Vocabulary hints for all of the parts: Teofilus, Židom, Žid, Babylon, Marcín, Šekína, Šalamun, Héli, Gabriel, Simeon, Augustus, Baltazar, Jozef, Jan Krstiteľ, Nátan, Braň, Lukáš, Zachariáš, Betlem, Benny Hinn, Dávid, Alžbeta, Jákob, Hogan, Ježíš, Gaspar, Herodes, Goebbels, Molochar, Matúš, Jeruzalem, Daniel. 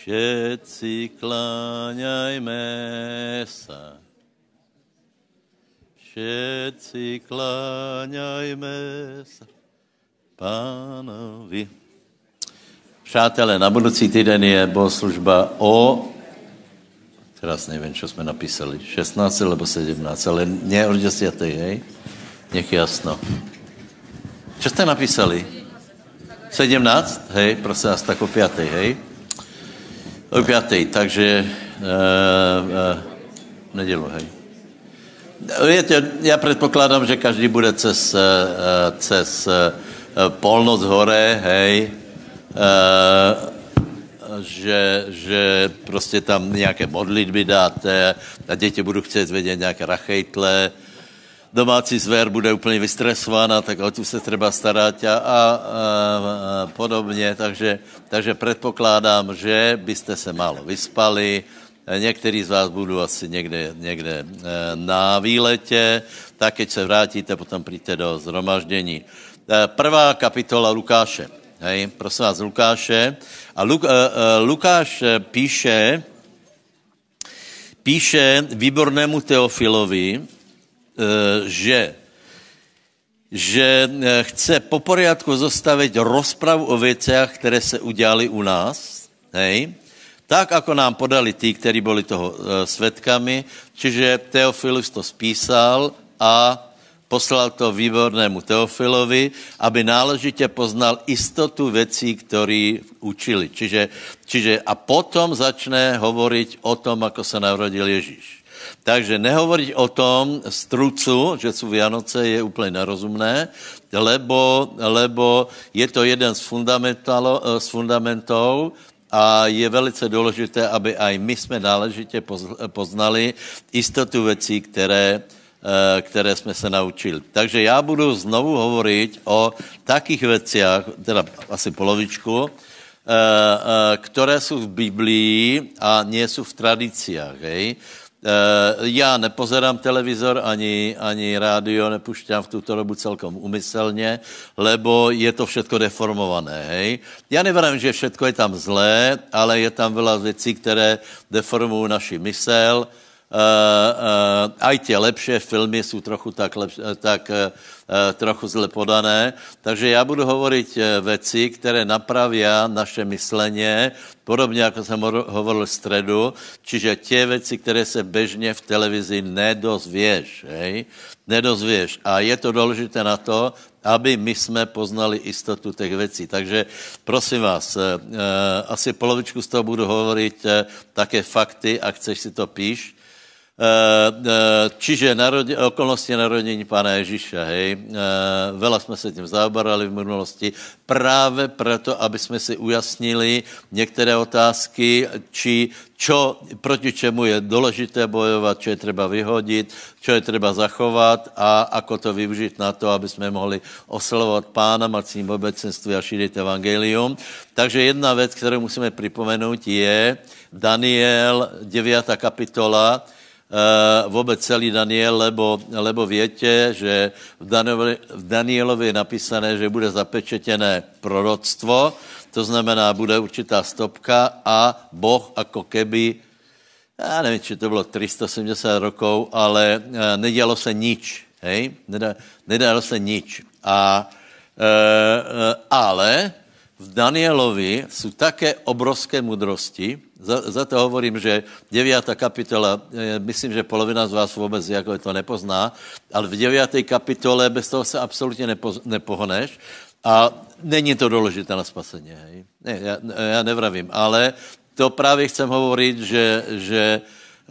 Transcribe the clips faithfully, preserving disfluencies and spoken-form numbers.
Všetci kláňajme sa. Všetci kláňajme sa Pánovi. Přátelé, na budoucí týden je bohoslužba o... Teraz nevím, čo jsme napísali. šestnáct nebo sedmnáct, ale ne od desať, hej? Nech jasno. Čo jste napísali? sedmnáct, hej? Prosím vás, tak o pětej, hej? O pětej, takže... Uh, uh, nedělu, hej? Víte, já předpokládám, že každý bude cez, uh, cez uh, polnoc hore, hej? Uh, že, že prostě tam nějaké modlitby dáte a děti budou chtět vědět nějaké rachejtle. Domácí zver bude úplně vystresována, tak o tu se třeba starat a, a, a podobně. Takže, takže předpokládám, že byste se málo vyspali. Některý z vás budou asi někde, někde na výletě. Tak, keď se vrátíte, potom přijďte do zhromaždění. Prvá kapitola Lukáše. Hej, prosím vás, Lukáše. A Luk, uh, uh, Lukáš píše, píše výbornému Teofilovi, uh, že, že chce po poriadku zostavit rozpravu o věcech, které se udělali u nás, hej, tak, ako nám podali tí, kteří byli toho uh, svědkami, čiže Teofilus to spísal a poslal to výbornému Teofilovi, aby náležitě poznal istotu věcí, které učili. Čiže, čiže a potom začne hovoriť o tom, ako se narodil Ježíš. Takže nehovoriť o tom strucu, že sú Vianoce, je úplně nerozumné, lebo, lebo je to jeden z, z fundamentov a je velice důležité, aby aj my jsme náležitě poznali istotu věcí, které které jsme se naučili. Takže já budu znovu hovorit o takých věcech, teda asi polovičku, které jsou v Biblii a nie jsou v tradiciách. Hej. Já nepozerám televizor, ani, ani rádio nepušťám v tuto dobu celkom umyselně, lebo je to všetko deformované. Hej. Já neverím, že všetko je tam zlé, ale je tam veľa věcí, které deformují naši mysel. Uh, uh, aj tie lepšie filmy sú trochu tak, lepš- tak uh, uh, trochu zle podané. Takže ja budu hovoriť uh, veci, ktoré napravia naše myslenie, podobne ako som ho- hovoril v stredu, čiže tie veci, ktoré sa bežne v televizi nedozvieš. Hej? Nedozvieš. A je to dôležité na to, aby my jsme poznali istotu těch věcí. Takže prosím vás, e, asi polovičku z toho budu hovoriť e, také fakty, a chceš si to píš. Čiže narodi, okolnosti narodení Pána Ježíša, hej, veľa jsme se tím zaobarali v minulosti, právě proto, aby jsme si ujasnili některé otázky, či čo, proti čemu je důležité bojovat, čo je třeba vyhodit, čo je třeba zachovat a ako to využít na to, aby jsme mohli oslavovat Pána, Marcín obecenství a šířit evangelium. Takže jedna věc, kterou musíme připomenout, je Daniel deviata kapitola, vôbec celý Daniel, lebo, lebo viete, že v Danielovi, v Danielovi je napísané, že bude zapečetené proroctvo, to znamená, bude určitá stopka a Boh ako keby, ja neviem, či to bylo tristosedemdesiat rokov, ale nedialo se nič, hej, nedialo se nič. A, e, ale v Danielovi sú také obrovské mudrosti. Za, za to hovorím, že deviata kapitola, myslím, že polovina z vás vůbec jako to nepozná, ale v deviatej kapitole bez toho se absolutně nepo, nepohneš a není to důležité na spasení. Hej? Ne, já, já nevravím, ale to právě chcem hovorit, že, že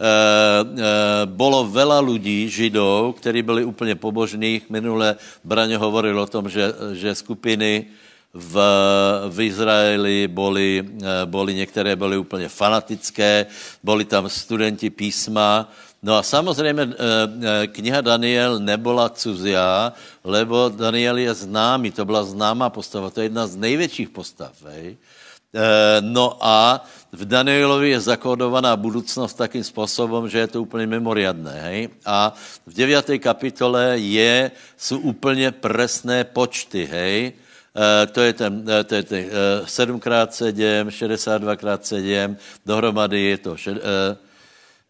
E, e, bolo veľa ľudí, Židov, kteří byli úplně pobožní. Minule Braň hovoril o tom, že, že skupiny V, v Izraeli boli, boli, některé byly úplně fanatické, byli tam studenti písma. No a samozřejmě kniha Daniel nebola cudzia, lebo Daniel je známý, to byla známá postava, to je jedna z největších postav. Hej. No a v Danielovi je zakódovaná budoucnost takým způsobem, že je to úplně memoriadné. Hej? A v deviatej kapitole je, jsou úplně presné počty, hej. To je ten, to je ten sedm krát sedm, šedesát dva krát sedm, dohromady je to,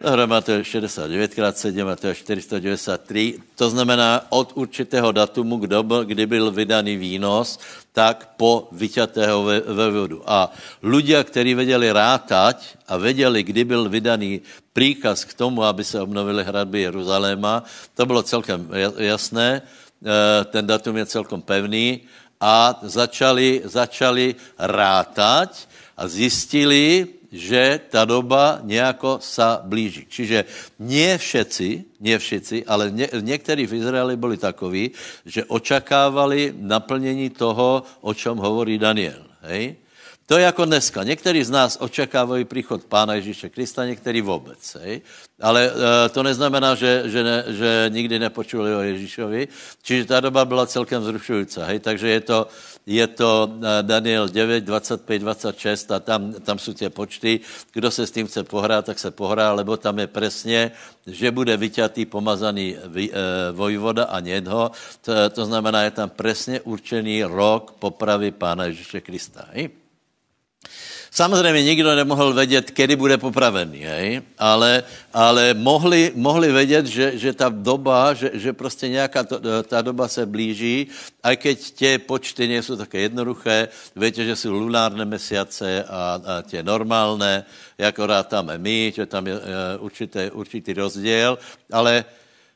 dohromady to je šedesát devět krát sedm a to je čtyři sta devadesát tři. To znamená od určitého datumu, kdo byl, kdy byl vydaný výnos, tak po vyťatého vevodu. A ľudia, kteří věděli rátať a věděli, kdy byl vydaný príkaz k tomu, aby se obnovily hradby Jeruzaléma, to bylo celkem jasné, ten datum je celkom pevný, a začali, začali rátať a zjistili, že ta doba nějako sa blíží. Čiže nie všetci, nie všetci, ale nie, niekteří v Izraeli byli takoví, že očakávali naplnění toho, o čem hovorí Daniel. Hej? To je jako dneska. Někteří z nás očekávají příchod Pána Ježíše Krista, někteří vůbec. Hej? Ale e, to neznamená, že, že, ne, že nikdy nepočuli o Ježíšovi. Čiže ta doba byla celkem vzrušující. Hej? Takže je to, je to Daniel devět, dvacet pět, dvacet šest a tam, tam jsou tě počty. Kdo se s tím chce pohrát, tak se pohrá, lebo tam je přesně, že bude vyťatý pomazaný vy, e, vojvoda a nědho. To, to znamená, je tam přesně určený rok popravy Pána Ježíše Krista. Hej? Samozřejmě nikdo nemohl vědět, kdy bude popravený, hej? Ale, ale mohli, mohli vědět, že, že ta doba, že, že prostě nějaká to, ta doba se blíží, aj keď tě počty nejsou také jednoduché, víte, že jsou lunárné mesiace a, a tě normálné, jako rátáme my, že tam je určité, určitý rozdíl, ale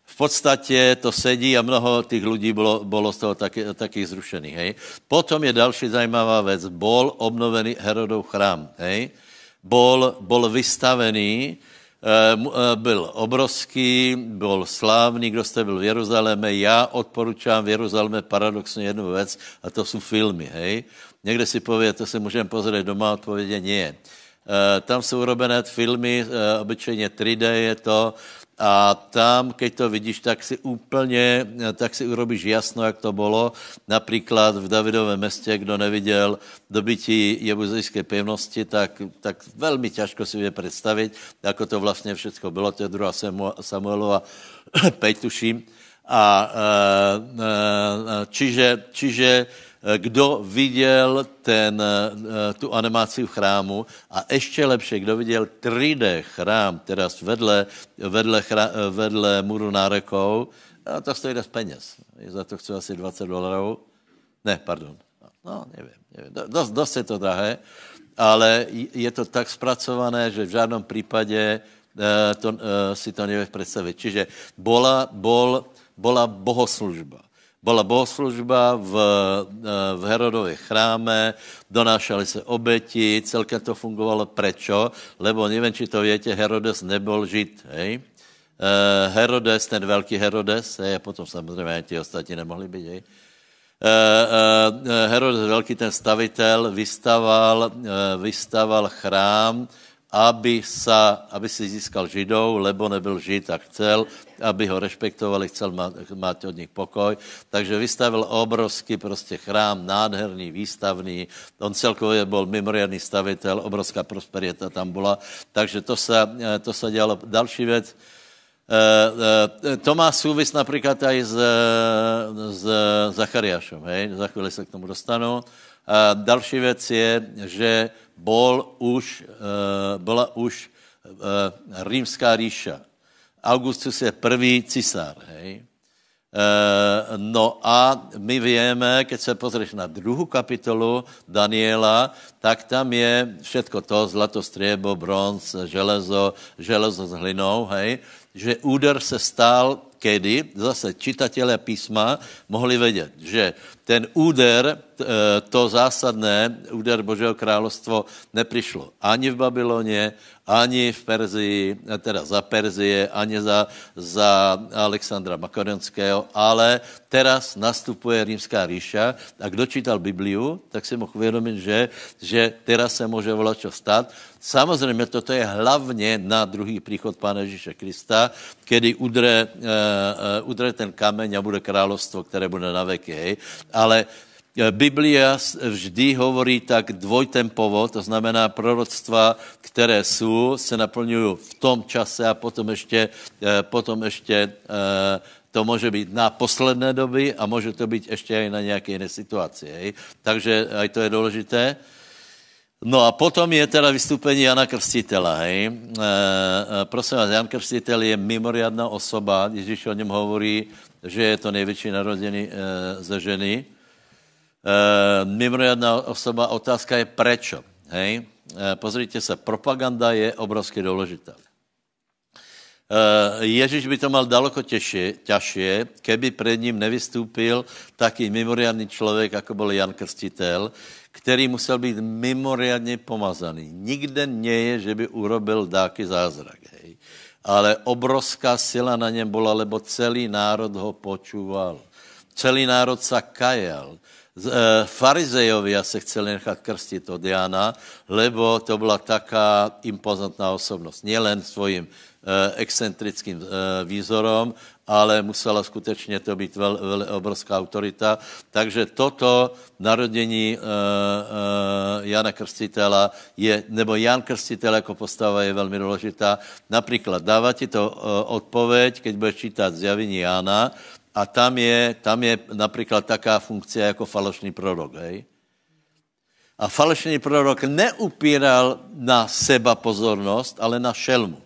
v podstatě to sedí a mnoho těch lidí bylo, bylo z toho taky, taky zrušených. Hej. Potom je další zajímavá věc. Bol obnovený Herodův chrám. Hej. Bol, bol vystavený, byl obrovský, byl slávný, kdo jste byl v Jeruzaléme. Já odporučám v Jeruzaléme paradoxně jednu věc a to jsou filmy. Hej. Někde si pově, to si můžeme pozrieť doma, odpovědě nie. Tam jsou urobené filmy, obyčejně tři dé je to, a tam, keď to vidíš, tak si úplně, tak si urobíš jasno, jak to bylo. Například v Davidovém městě, kdo neviděl dobytí jebuzejské pevnosti, tak, tak velmi těžko si je představit, jako to vlastně všechno bylo. To je druhá Samuelova pět, tuším. A, čiže, čiže kdo viděl ten, tu animaci v chrámu a ještě lepší, kdo viděl tři dé chrám, teda vedle, vedle, chrá, vedle muru nárekou, no, to stojí dost peněz. Za to chci asi dvacet dolarů. Ne, pardon. No, nevím. nevím. Dost, dost je to drahé, ale je to tak zpracované, že v žádném případě to, si to nevím představit. Čiže bola, bol, bola bohoslužba. Bola bohoslužba v, v Herodově chráme, donášali se oběti, celkem to fungovalo. Prečo? Lebo nevím, či to větě, Herodes nebyl žid, hej? Herodes, ten velký Herodes, hej? A potom samozřejmě ti ostatní nemohli být, hej? Herodes velký, ten stavitel, vystaval, vystaval chrám, aby, sa, aby si získal Židov, lebo nebyl Žid a chcel, aby ho rešpektovali, chcel mať od nich pokoj. Takže vystavil obrovský prostě chrám, nádherný, výstavný. On celkově byl mimoriadný stavitel, obrovská prosperieta tam byla. Takže to se to sa dělalo. Další věc, to má souvis například i s, s Zachariášem. Hej? Za chvíli se k tomu dostanu. A další věc je, že bol už, byla už Rímská říše. Augustus je prvý císař. Hej? No a my víme, keď se pozrieš na druhou kapitolu Daniela, tak tam je všetko to, zlato, stříbro, bronz, železo, železo s hlinou, hej? Že úder se stal, kedy zase čitatelé písma mohli vědět, že ten úder, to zásadné, úder Božího královstvo neprišlo ani v Babyloně, ani v Perzii, teda za Perzie, ani za, za Aleksandra Makedonského, ale teraz nastupuje Rímská říša a kdo čítal Bibliu, tak si mohl uvědomit, že, že teraz se může volat čo stát. Samozřejmě toto je hlavně na druhý příchod Pána Ježíše Krista, kedy udre, uh, uh, udre ten kameň a bude královstvo, které bude na veky, hej. Ale Biblia vždy hovorí tak dvojtempovo, to znamená proroctva, které jsou, se naplňují v tom čase a potom ještě, potom ještě To může být na posledné doby a může to být ještě i na nějaké jiné situaci. Hej? Takže aj to je důležité. No a potom je teda vystúpení Jana Krstiteľa. Hej? E, prosím vás, Jan Krstiteľ je mimoriadná osoba. Ježíš o něm hovorí, že je to největší narozený e, ze ženy. E, mimoriadná osoba, otázka je prečo. Hej? E, pozrite se, propaganda je obrovsky důležitá. Ježíš by to mal daleko těžšie, ťažšie, keby pred ním nevystúpil taký mimoriadný človek, ako bol Jan Krstiteľ, který musel být mimoriadne pomazaný. Nikde nie je, že by urobil dáky zázrak. Hej. Ale obrovská sila na něm bola, lebo celý národ ho počúval. Celý národ sa kajal. Farizejovia sa chceli nechať krstiť od Jana, lebo to bola taká impozantná osobnosť. Nielen svojím excentrickým výzorom, ale musela skutečně to být vel, vel, obrovská autorita. Takže toto narodení Jana Krstitela je, nebo Jan Krstitel jako postava je velmi důležitá. Například dává ti to odpověď, keď budeš čítat Zjavení Jana, a tam je, tam je například taká funkce jako falešný prorok, hej? A falešný prorok neupíral na seba pozornost, ale na šelmu.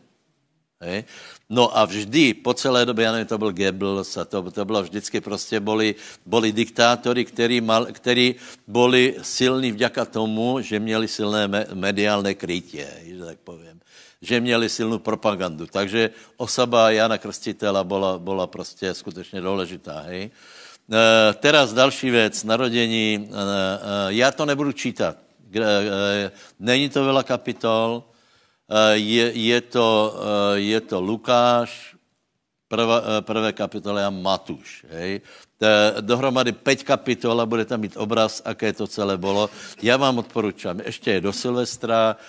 Hej. No a vždy, po celé době, já nevím, to byl Goebbels a to, to bylo vždycky prostě, boli, boli diktátory, který, mal, který boli silní vďaka tomu, že měli silné me, mediálne krytie, že tak poviem, že měli silnou propagandu. Takže osoba Jana Krstitela bola, bola prostě skutečně důležitá. Hej. E, teraz další věc, narodení, e, e, já to nebudu čítat, e, e, není to veľa kapitol. Je, je, to, je to Lukáš, prvé, prvé kapitole a Matúš. Hej. Dohromady päť kapitol a bude tam mít obraz, aké to celé bolo. Ja vám odporúčam, ešte je do Silvestra,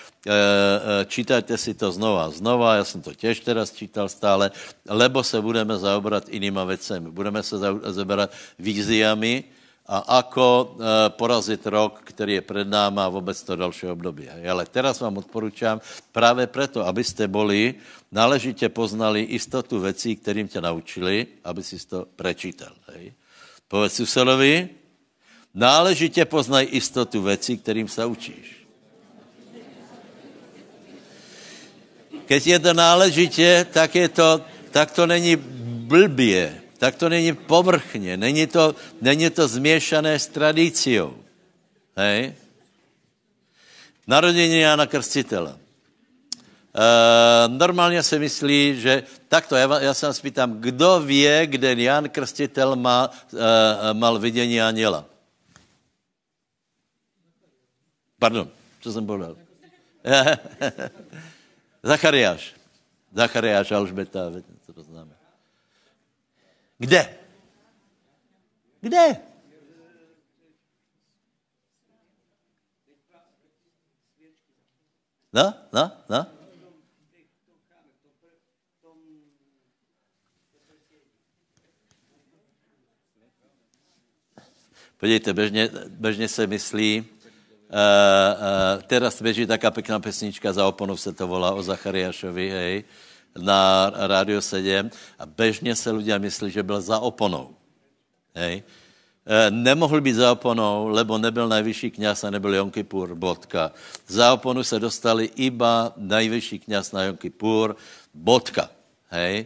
čítajte si to znova a znova, ja som to tiež teraz čítal stále, lebo sa budeme zaobrať inýma vecemi. Budeme sa zaobrať víziami, a ako porazit rok, který je pred náma a vôbec to dalšie obdobie. Ale teraz vám odporúčam práve preto, aby ste boli, náležite poznali istotu vecí, ktorým ťa naučili, aby si to prečítal. Hej. Povedz susedovi, náležite poznaj istotu vecí, ktorým sa učíš. Keď je to náležite, tak, je to, tak to není blbie. Tak to není povrchně, není to, není to zmiešané s tradíciou. Hej? Narodení Jana Krstitela. E, normálně se myslí, že takto, já, já se vás pýtám, kdo vie, kde Jan Krstitel má, e, mal vidění anjela? Pardon, co jsem povedal? Zachariáš. Zachariáš, Alžbeta, co to známe. Kde? Kde? No, no, no. Podívejte, bežně, bežně se myslí, Uh, uh, teraz beží taká pekná pesnička, Za oponou se to volá, o Zachariášovi, hej, na Rádio sedm, a bežně se ľudia myslí, že byl za oponou. Hej. E, nemohl být za oponou, lebo nebyl najvyšší kňaz a nebyl Jom Kipur, bodka. Za oponu se dostali iba najvyšší kňaz na Jom Kipur, bodka. Hej.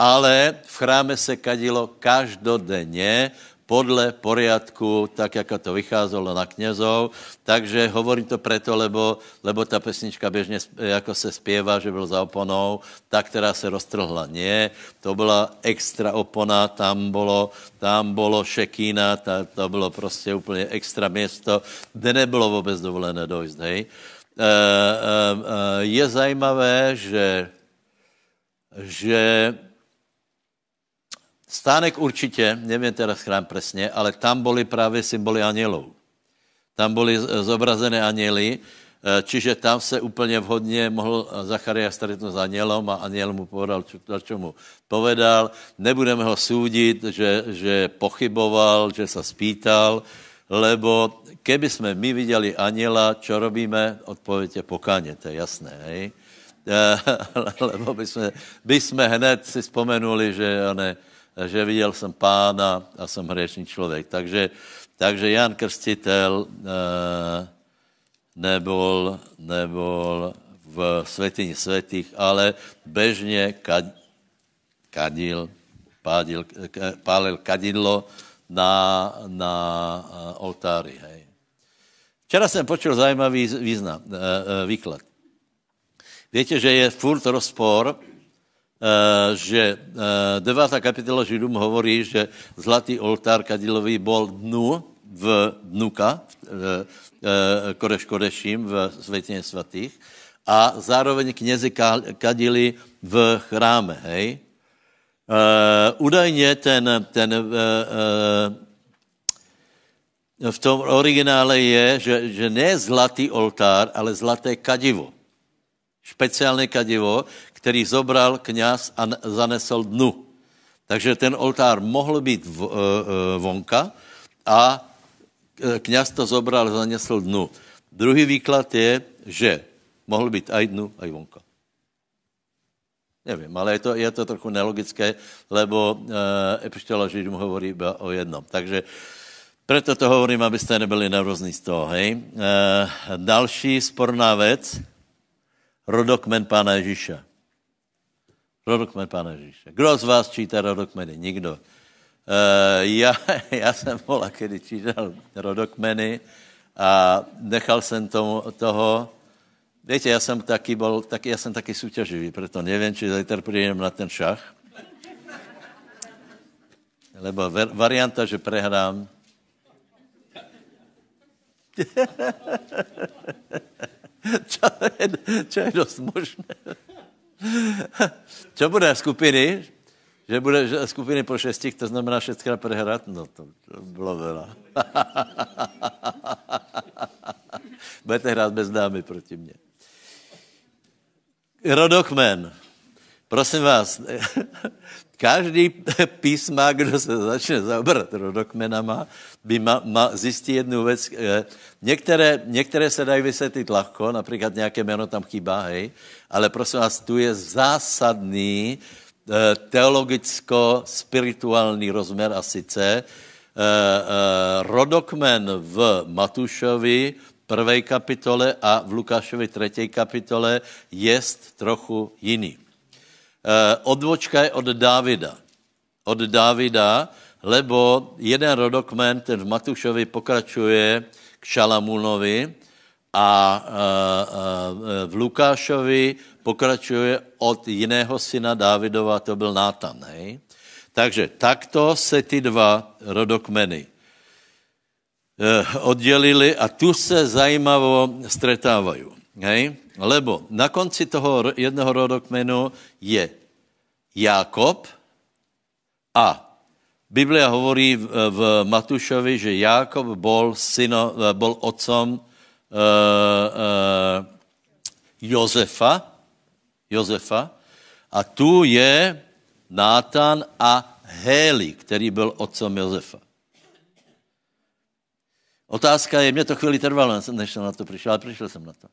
Ale v chráme se kadilo každodenně podle poriadku, tak, jako to vycházelo na knězov. Takže hovorím to preto, lebo, lebo ta pesnička běžně, jako se zpěvá, že byl za oponou, ta, která se roztrhla. Nie, to byla extra opona, tam bylo, tam bylo šekína, ta, to bylo prostě úplně extra město, kde nebylo vůbec dovolené dojít. E, e, e, je zajímavé, že, že stánek určitě, nevím teraz chrám přesně, ale tam byly právě symboly anjelů. Tam byly zobrazené anjely, čiže tam se úplně vhodně mohl Zachariáš stretnout s anjelom a anjel mu povedal, čo mu povedal. Nebudeme ho súdit, že, že pochyboval, že se spýtal, lebo keby jsme my viděli anjela, čo robíme, odpověď je pokáně, to je jasné, hej? lebo by jsme, by jsme hned si vzpomenuli, že ne, že viděl jsem Pána a jsem hřešný člověk. Takže, takže Jan Krstitel eh, nebol, nebol v svätyni svätých, ale bežně kad, kadil, pádil, pálil kadidlo na, na oltári. Hej. Včera jsem počul zajímavý význam, výklad. Viete, že je furt rozpor, že deviata kapitola Židom hovorí, že zlatý oltár kadilový bol dnu v dnuka, koreš koreším, v svätyni svätých, a zároveň knězi kadili v chráme, hej. Údajně ten, ten v tom originále je, že, že ne zlatý oltár, ale zlaté kadivo. Špeciálne kadivo, který zobral kňaz a zanesl dnu. Takže ten oltár mohl být vonka a kňaz to zobral a zanesl dnu. Druhý výklad je, že mohl být aj dnu, aj vonka. Nevím, ale je to, je to trochu nelogické, lebo epištola Židom hovorí iba o jednom. Takže preto to hovorím, abyste nebyli nervózní z toho, hej. Další sporná věc, rodokmen Pána Ježíša. Rodokmen Pána Ježíša. Kdo z vás čítá rodokmeny? Nikdo. Uh, já, já jsem volal, kdy čítal rodokmeny a nechal jsem tomu, toho. Víte, já jsem taky, bol, taky, já jsem taky súťaživý, proto nevím, či zajtra prídem na ten šach. Lebo ver, varianta, že prehrám. Čo je, čo je dosť možné. Čo bude skupiny? Že bude skupiny po šestich, to znamená šestkrát prehrať? No to, to bylo veľa. Budete hrát bez dámy proti mne. Rodokmen. Prosím vás, každý písma, kdo se začne zaobrat rodokmenama, by ma, ma zjistí jednu věc. Některé, některé se dají vysvětlit lahko, například nějaké jméno tam chybá, hej, ale prosím vás, tu je zásadný teologicko-spirituální rozměr a sice rodokmen v Matúšovi prvej kapitole a v Lukášovi tretej kapitole jest trochu jiný. Odvočka je od Dávida. Od Dávida, lebo jeden rodokmen, ten v Matúšovi, pokračuje k Šalamunovi a v Lukášovi pokračuje od jiného syna Dávidova, to byl Nátan. Hej? Takže takto se ty dva rodokmeny oddělili a tu se zajímavo stretávají. Hej? Lebo na konci toho jednoho rodokmenu je Jákob a Biblia hovorí v, v Matúšovi, že Jákob bol, syno, bol otcom e, e, Jozefa, Jozefa a tu je Nátan a Héli, který byl otcom Jozefa. Otázka je, mě to chvíli trvalo, než jsem na to přišel, ale přišel jsem na to.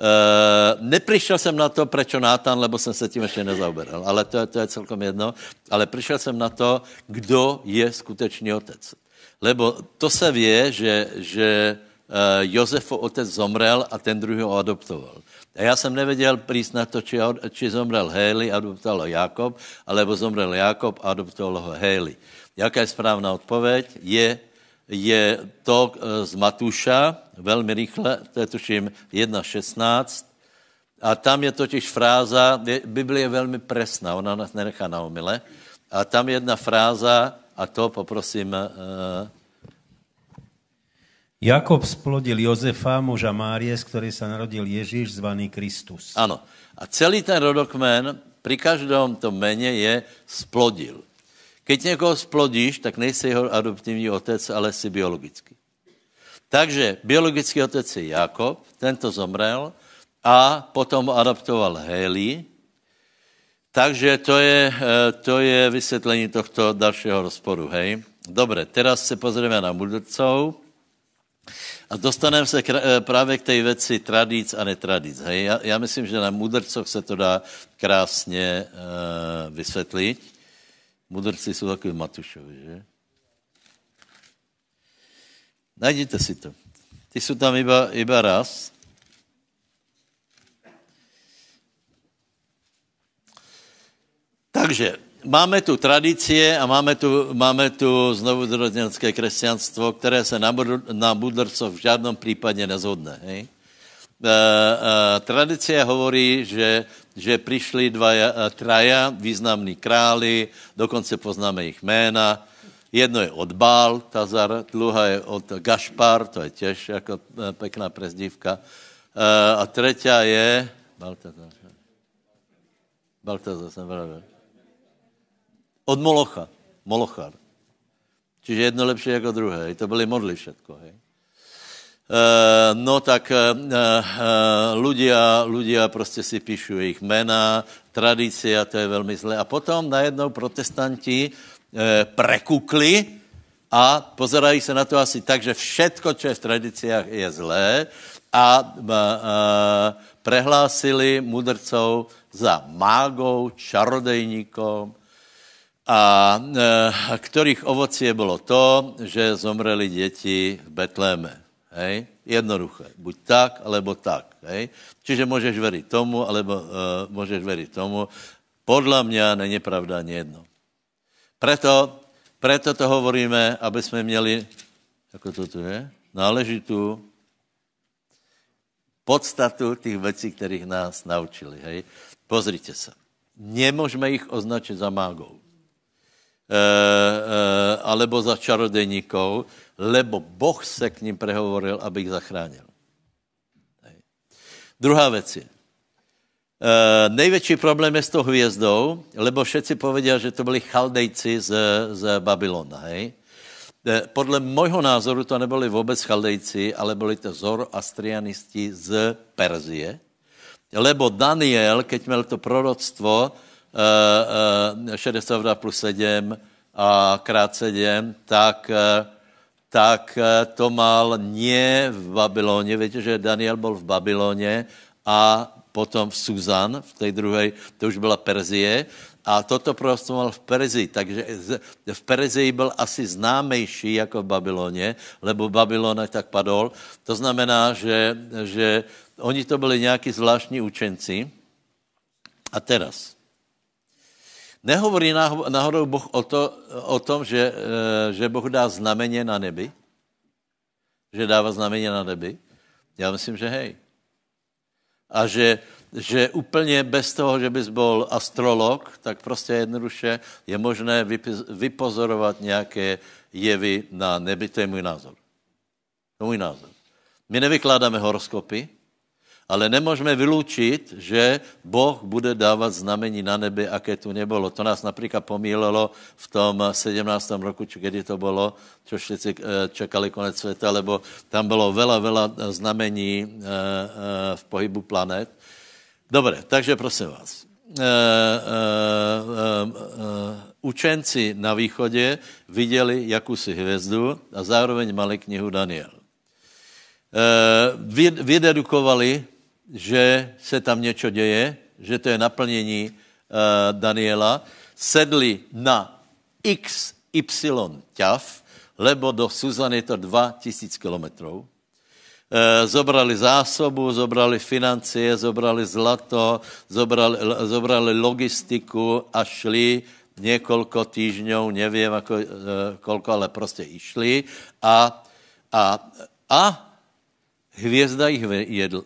Uh, neprišiel som na to, prečo Nátan, lebo som sa tým ešte nezaoberal, ale to je, to je celkom jedno, ale prišiel som na to, kdo je skutečný otec. Lebo to sa vie, že, že uh, Jozefov otec zomrel a ten druhý ho adoptoval. A ja som nevedel prísť na to, či, či zomrel Héli, adoptoval ho Jákob, alebo zomrel Jákob a adoptoval ho Héli. Jaká je správna odpoveď? Je je to z Matúša, velmi rychle, to je tuším jedna šestnáct, a tam je totiž fráza, Biblia je velmi presná, ona nás nenechá na omyle, a tam je jedna fráza, a to poprosím... Uh... Jakob splodil Jozefa, muža Márie, z ktorej sa narodil Ježíš, zvaný Kristus. Áno, a celý ten rodokmen pri každom tom mene je splodil. Keď někoho splodíš, tak nejsi jeho adoptivní otec, ale si biologický. Takže biologický otec je Jákob, tento zomrel a potom adoptoval Héli. Takže to je, to je vysvětlení tohto dalšího rozporu, hej. Dobre, teraz se pozrieme na mudrcov a dostaneme se právě k tej veci tradic a netradic, hej. Já, já myslím, že na mudrcoch se to dá krásně uh, vysvětlit. Mudrci jsou takový Matušovi, že? Najděte si to. Ty jsou tam iba, iba raz. Takže máme tu tradicie a máme tu, máme tu znovuzrodenecké kresťanstvo, které se na, na mudrcov v žádnom případě nezhodne, hej? Uh, uh, tradícia hovorí, že, že prišli dvaja, uh, traja významní králi, dokonce poznáme ich jména. Jedno je od Baltazar, druhá je od Gaspar, to je tiež jako uh, pekná prezdívka. Uh, a tretia je... Baltazar. Baltazar jsem pravil. Od Molocha. Molochar. Čiže jedno lepší jako druhé. I to byli modli všetko, hej. Uh, no tak uh, uh, ľudia, ľudia proste si píšu ich mená, tradícia, to je veľmi zlé. A potom najednou protestanti uh, prekukli a pozerajú sa na to asi tak, že všetko, čo je v tradíciách, je zlé a uh, uh, prehlásili mudrcov za mágov, čarodejníkov, a uh, ktorých ovocie bolo to, že zomreli deti v Betleme. Hej? Jednoduché. Buď tak, alebo tak. Hej? Čiže môžeš veriť tomu, alebo uh, môžeš veriť tomu. Podľa mňa není pravda ani jedno. Preto, preto to hovoríme, aby sme měli, ako to tu je, náležitú podstatu tých vecí, ktorých nás naučili. Hej? Pozrite sa. Nemôžeme ich označiť za mágov. E, e, alebo za čarodejníkov, lebo Boh se k ním prehovoril, aby ich zachránil. Hej. Druhá vec je, e, největší problém je s tou hvězdou, lebo všetci povedia, že to byli chaldejci z, z Babylona. Hej. E, podle mojho názoru to neboli vůbec chaldejci, ale byli to zoroastrianisti z Perzie, lebo Daniel, keď měl to proroctvo e, e, šesťdesiat plus sedem a krát sedem, tak... E, tak to mal nie v Babylóne. Viete, že Daniel bol v Babylóne a potom v Suzan, v tej druhej, to už byla Perzie. A toto prosto mal v Perzii. Takže v Perzii byl asi známejší jako v Babylóne, lebo Babylón aj tak padol. To znamená, že, že oni to byli nějaký zvláštní učenci. A teraz... Nehovorí náhodou Boh o, to, o tom, že, že Boh dá znamenie na nebi? Že dáva znamenie na nebi? Já myslím, že hej. A že, že úplně bez toho, že bys bol astrolog, tak prostě jednoduše je možné vypozorovat nějaké jevy na nebi. To je můj názor. To je můj názor. My nevykládáme horoskopy, ale nemůžeme vyloučit, že Boh bude dávat znamení na nebi, aké tu nebylo. To nás například pomílelo v tom sedemnástom roku, či kdy to bylo, čo všetci čekali konec světa, lebo tam bylo veľa, veľa znamení v pohybu planet. Dobre, takže prosím vás. Učenci na východě viděli jakousi hvězdu a zároveň mali knihu Daniel. Vydedukovali, že se tam něco děje, že to je naplnění uh, Daniela, sedli na iks ypsilon ťav, lebo do Suzany je to dva tisíc kilometrů. Uh, zobrali zásobu, zobrali financie, zobrali zlato, zobrali, zobrali logistiku a šli několik týždňů, nevím, uh, kolko, ale prostě išli a, a, a hvězda jich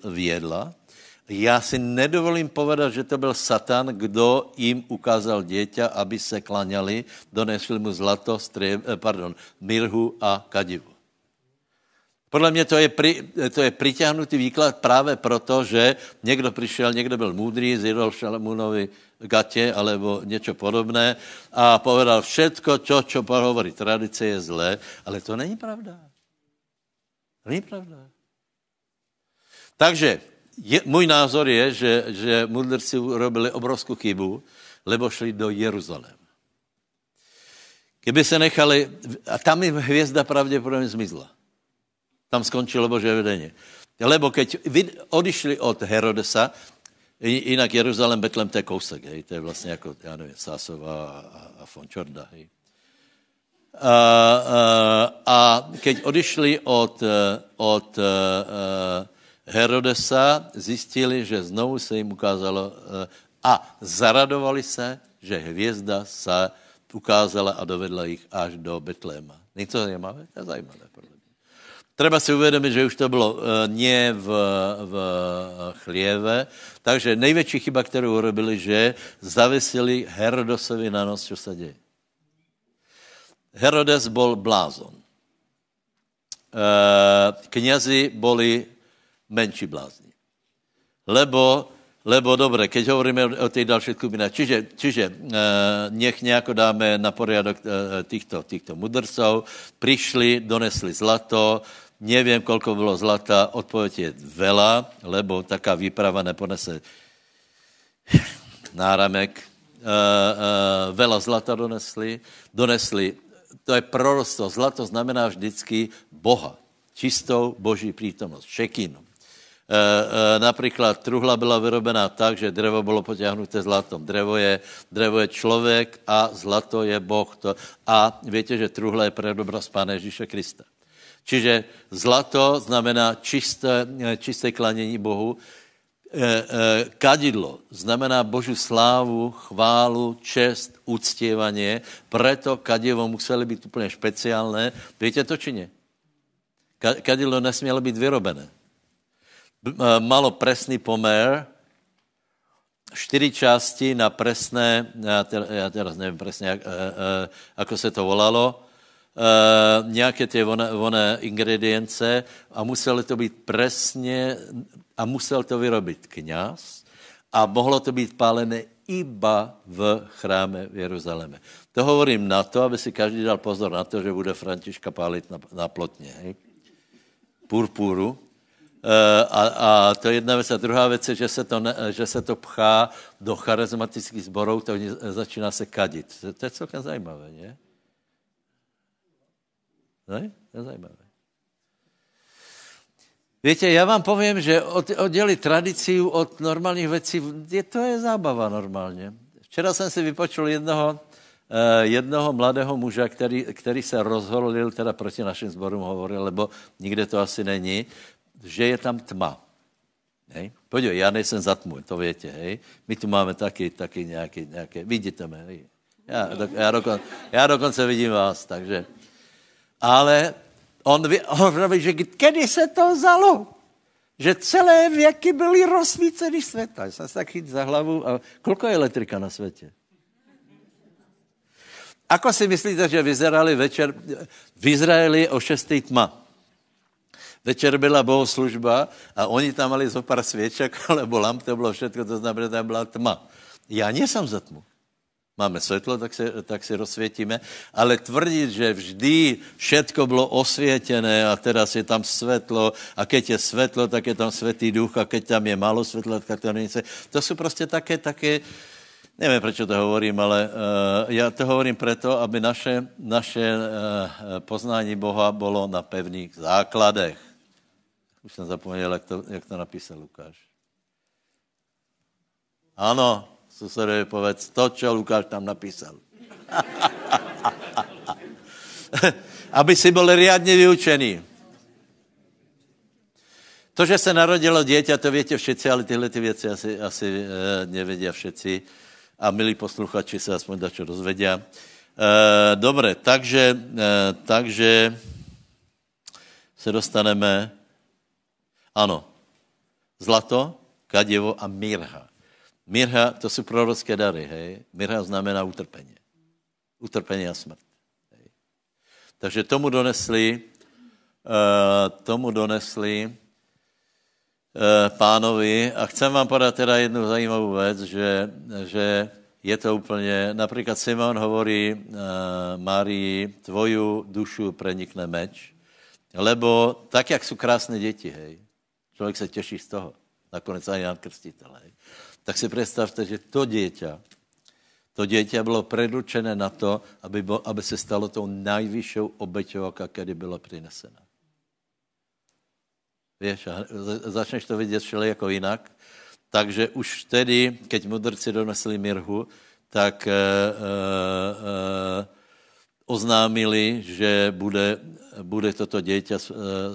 viedla. Já si nedovolím povedat, že to byl Satan, kdo jim ukázal děťa, aby se klaňali, donesli mu zlato, strie, pardon, mirhu a kadivu. Podle mě to je, pri, to je priťahnutý výklad právě proto, že někdo přišel, někdo byl múdrý, zjedol Šalamunovi gatě alebo něco podobné a povedal všetko, čo, čo hovorí tradice, je zlé, ale to není pravda. To není pravda. Takže je, můj názor je, že, že mudrci urobili obrovskou chybu, lebo šli do Jeruzaléma. Kdyby se nechali, a tam jim hvězda pravděpodobně zmizla. Tam skončilo Boží vedení. Lebo keď odišli od Herodesa, Inak Jeruzalem, Betlem, to je kousek, hej. To je vlastně jako, já nevím, Sásová a, a Fončorda, hej. A, a, a keď odišli od, od Herodesa, zjistili, že znovu se jim ukázalo a zaradovali se, že hvězda se ukázala a dovedla jich až do Betléma. Něco zajímavé? To je zajímavé, podle mě. Treba si uvědomit, že už to bylo ne v, v chlieve, takže největší chyba, kterou urobili, že zavisili Herodesovi na nos, co se děje. Herodes byl blázon. Knězi byli menší blázni. Lebo Lebo, dobre, keď hovoríme o, o tej ďalších skupinách, čiže, čiže e, nech nejako dáme na poriadok e, týchto, týchto mudrcov, prišli, donesli zlato, neviem, koľko bolo zlata, odpoveď je veľa, lebo taká výprava neponese náramek. E, e, veľa zlata donesli, donesli, to je proroctvo, zlato znamená vždycky Boha, čistou Boží prítomnosť, šekínu. E, e, napríklad truhla byla vyrobená tak, že drevo bylo potiahnuté zlatom. Drevo je, drevo je člověk a zlato je Boh. To, a viete, že truhla je predobraz Pána Ježíša Krista. Čiže zlato znamená čisté, čisté klanění Bohu. E, e, kadidlo znamená Božu slávu, chválu, čest, uctievanie. Preto kadivo museli být úplně špeciálné. Viete to, či nie? Kadidlo nesmělo být vyrobené. Malo presný pomer, štyri časti na presné, ja teraz, ja teraz neviem presne, jak, e, e, ako sa to volalo, e, nejaké tie voné, voné ingredience a muselo to byť presne, a musel to vyrobiť kňaz a mohlo to byť pálené iba v chráme v Jeruzaleme. To hovorím na to, aby si každý dal pozor na to, že bude Františka páliť na, na plotne, hej? Purpúru. A, a to je jedna věc. A druhá věc je, že se to, ne, že se to pchá do charizmatických sborů, to začíná se kadit. To je celkem zajímavé, ne? Ne? To je zajímavé. Víte, já vám povím, že od, oddělit tradici od normálních věcí, je, to je zábava normálně. Včera jsem si vypočul jednoho, jednoho mladého muža, který, který se rozholil, teda proti našim sborům hovoril, lebo nikde to asi není, že je tam tma. Hej? Podívej, já nejsem za tmu, to větě, hej. My tu máme taky, taky nějaké, nějaké, vidíte mě, hej. Já, do, já, dokonce, já dokonce vidím vás, takže. Ale on hovorí, že kedy se to vzalo? Že celé věky byly rozsvíceny světa. Já jsem se tak chyt za hlavu. A koliko je elektrika na světě? Ako si myslíte, že vyzerali večer, v Izraeli o šestý tma? Večer byla bohoslužba a oni tam mali zo pár svieček, alebo lamp, to bylo všetko, to znamená, tam byla tma. Já nejsem za tmu. Máme světlo, tak si, tak si rozsvietíme, ale tvrdit, že vždy všetko bylo osvietené a teraz je tam světlo a keď je světlo, tak je tam Svätý Duch a keď tam je málo světla, tak to není. To jsou prostě také, také, nevím, proč to hovorím, ale uh, já to hovorím proto, aby naše, naše uh, poznání Boha bylo na pevných základech. Už jsem zapomněl, jak to, jak to napísal Lukáš. Ano, susedovi povedz to, čo Lukáš tam napísal. Aby si byl riadně vyučený. To, že se narodilo dieťa, to větě všetci, ale tyhle ty věci asi, asi nevedia všetci. A milí posluchači se aspoň dačo dozvedia. Dobre, takže, takže se dostaneme. Ano, zlato, kadivo a mirha. Mirha, to jsou prorocké dary, hej. Mirha znamená utrpení. Utrpení a smrt. Hej. Takže tomu donesli, uh, tomu donesli uh, pánovi. A chcem vám podat teda jednu zajímavou věc, že, že je to úplně, například Simeon hovorí uh, Marii, tvoju dušu prenikne meč, lebo tak, jak jsou krásné děti, hej. Člověk se těší z toho. Nakonec aj Jan Krstiteľ. Tak si představte, že to dieťa, to dieťa bylo predurčené na to, aby, bo, aby se stalo tou najvyššou obeťou, aká kedy byla prinesena. Víš, začneš to vidět všelijako jinak. Takže už vtedy, keď mudrci donesli mirhu, tak e, e, oznámili, že bude, bude toto dieťa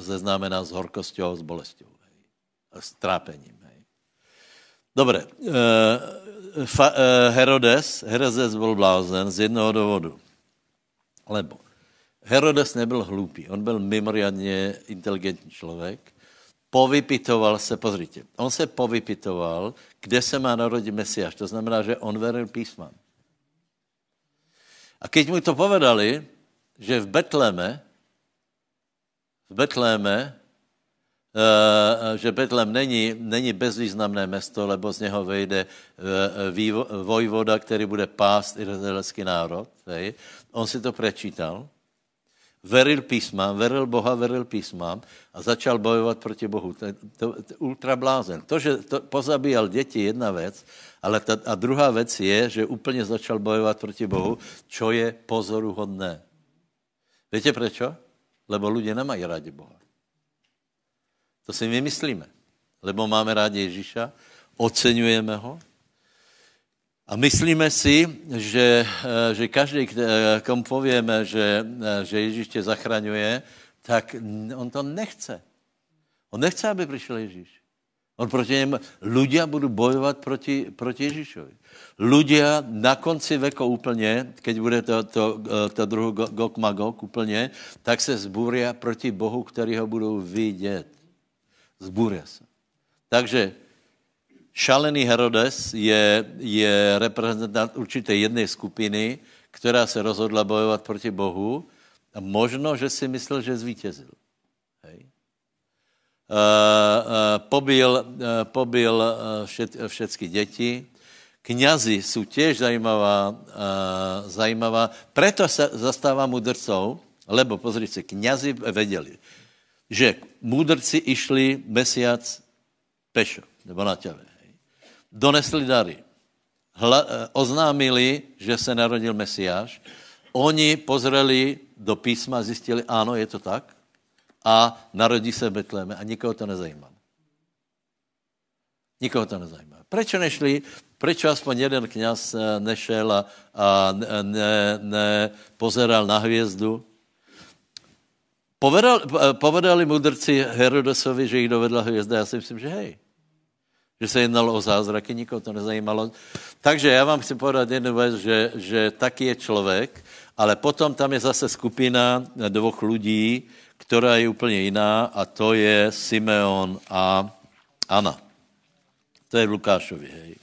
zaznamená s horkosťou a s bolesťou. A s trápením. Hej. Dobre. E, fa, e, Herodes, Herodes bol blázen z jednoho dôvodu. Lebo Herodes nebyl hlúpý. On byl mimoriadne inteligentní člověk. Povypitoval se, pozrite, on se povypitoval, kde se má narodit Mesiáš. To znamená, že on veril písmám. A keď mu to povedali, že v Betleme, v Betleme, že Betlem není, není bezvýznamné mesto, lebo z něho vejde vojvoda, který bude pást izraelský národ. Hej. On si to prečítal. Veril písmám, veril Boha, veril písmám a začal bojovat proti Bohu. To je ultrablázen. To, že to pozabíjal děti, je jedna věc, ale ta, a druhá věc je, že úplně začal bojovat proti Bohu, čo je pozoruhodné. Víte prečo? Lebo ľudia nemají rádi Boha. To si my myslíme, lebo máme rádi Ježíša, oceňujeme ho a myslíme si, že, že každý, komu povieme, že, že Ježíš tě zachraňuje, tak on to nechce. On nechce, aby přišel Ježíš. On proti němu, ľudia budou bojovat proti, proti Ježíšovi. Ľudia na konci veko úplně, keď bude to, to, to druhou Gog Magog úplně, tak se zbúria proti Bohu, který ho budou vidět. Zbúria se. Takže šalený Herodes je, je reprezentant určité jednej skupiny, která se rozhodla bojovat proti Bohu a možno, že si myslel, že zvítězil. Hej. E, e, pobil e, pobil všet, všetky děti. Kňazi jsou těž zajímavá, e, zajímavá. Preto se zastává mudrcov, lebo pozri si, kňazi vedeli, že múdrci išli mesiac pešo, nebo na ťave. Donesli dary. Hla, oznámili, že se narodil Mesiáš. Oni pozreli do písma a zjistili, áno, je to tak. A narodí se v Betléme. A nikoho to nezajímalo. Nikoho to nezajímalo. Prečo nešli? Prečo aspoň jeden kňaz nešel a, a nepozeral ne, ne na hviezdu? Povedal, povedali mudrci Herodesovi, že ich dovedla hviezda. Ja si myslím, že hej. Že se jednalo o zázraky, nikoho to nezajímalo. Takže já vám chci povedat jednu věc, že, že taky je člověk, ale potom tam je zase skupina dvoch lidí, která je úplně jiná a to je Simeon a Anna. To je v Lukášovi, hej.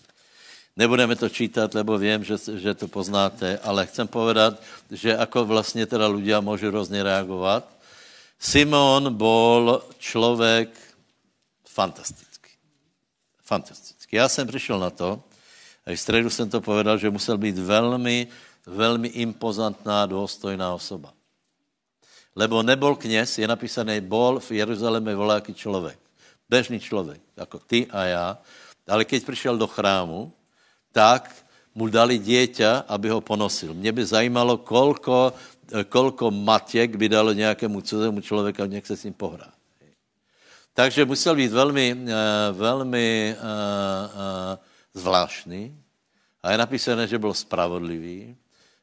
Nebudeme to čítat, lebo vím, že, že to poznáte, ale chcem povedat, že ako vlastně teda ľudia môžu různě reagovat. Simeon bol člověk fantastický. Fantasticky. Já jsem přišel na to, a v středu jsem to povedal, že musel být velmi, velmi impozantná, dôstojná osoba. Lebo nebol kněz, je napísaný, bol v Jeruzaléme voláky člověk. Bežný člověk, jako ty a já. Ale keď přišel do chrámu, tak mu dali dieťa, aby ho ponosil. Mě by zajímalo, kolko, kolko matiek by dalo nějakému cizému člověku, nech se s ním pohrá. Takže musel být velmi, velmi zvláštní a je napísané, že byl spravodlivý,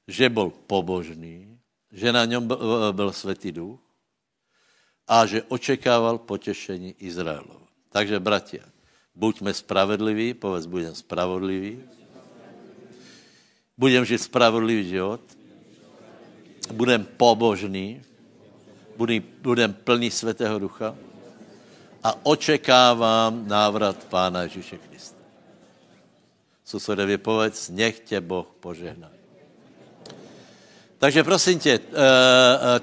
že byl pobožný, že na něm byl svätý duch a že očekával potěšení Izraelova. Takže, bratia, buďme spravedliví, povedz, budem spravodlivý, budem žít spravodlivý život, budem pobožný, budem plný svätého ducha, a očekávám návrat Pána Ježíše Krista. Susedovi povedz, nech tě Boh požehná. Takže prosím tě,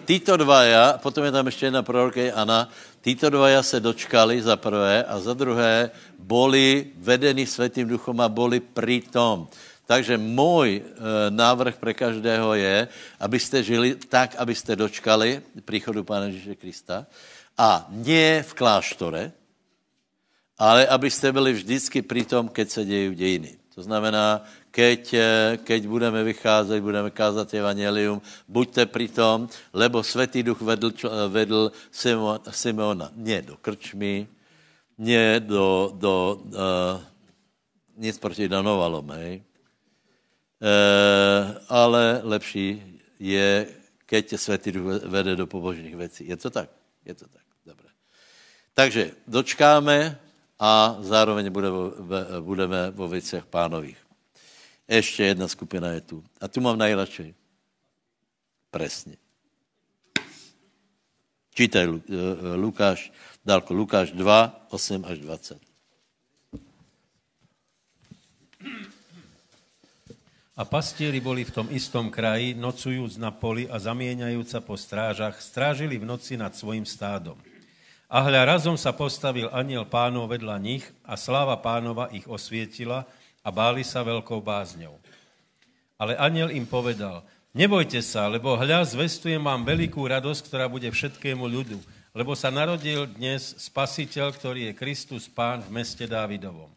títo dvaja, potom je tam ještě jedna prorka, Anna, títo dvaja se dočkali za prvé a za druhé boli vedení Svätým Duchom a boli pritom. Takže můj návrh pre každého je, abyste žili tak, abyste dočkali príchodu Pána Ježíše Krista. A nie v kláštore, ale aby ste byli vždycky pri tom, keď se dějí dějiny. To znamená, keď, keď budeme vycházet, budeme kázat evangelium, buďte pri tom, lebo Svätý Duch vedl, vedl Simeona. Nie do krčmy, nie do, do, do, nic proti Danovalom, hej. E, ale lepší je, keď Svätý Duch vede do pobožných vecí. Je to tak? Je to tak, dobre. Takže dočkáme a zároveň budeme vo veciach pánových. Ještě jedna skupina je tu. A tu mám najradšej. Presne. Čítaj Lukáš, dálko Lukáš dva, osem až dvadsať. A pastieri boli v tom istom kraji, nocujúc na poli a zamieňajúca po strážach, strážili v noci nad svojim stádom. A hľa razom sa postavil anjel Pánov vedľa nich a sláva Pánova ich osvietila a báli sa veľkou bázňou. Ale anjel im povedal, nebojte sa, lebo hľa zvestujem vám veľkú radosť, ktorá bude všetkému ľudu, lebo sa narodil dnes Spasiteľ, ktorý je Kristus Pán v meste Dávidovom.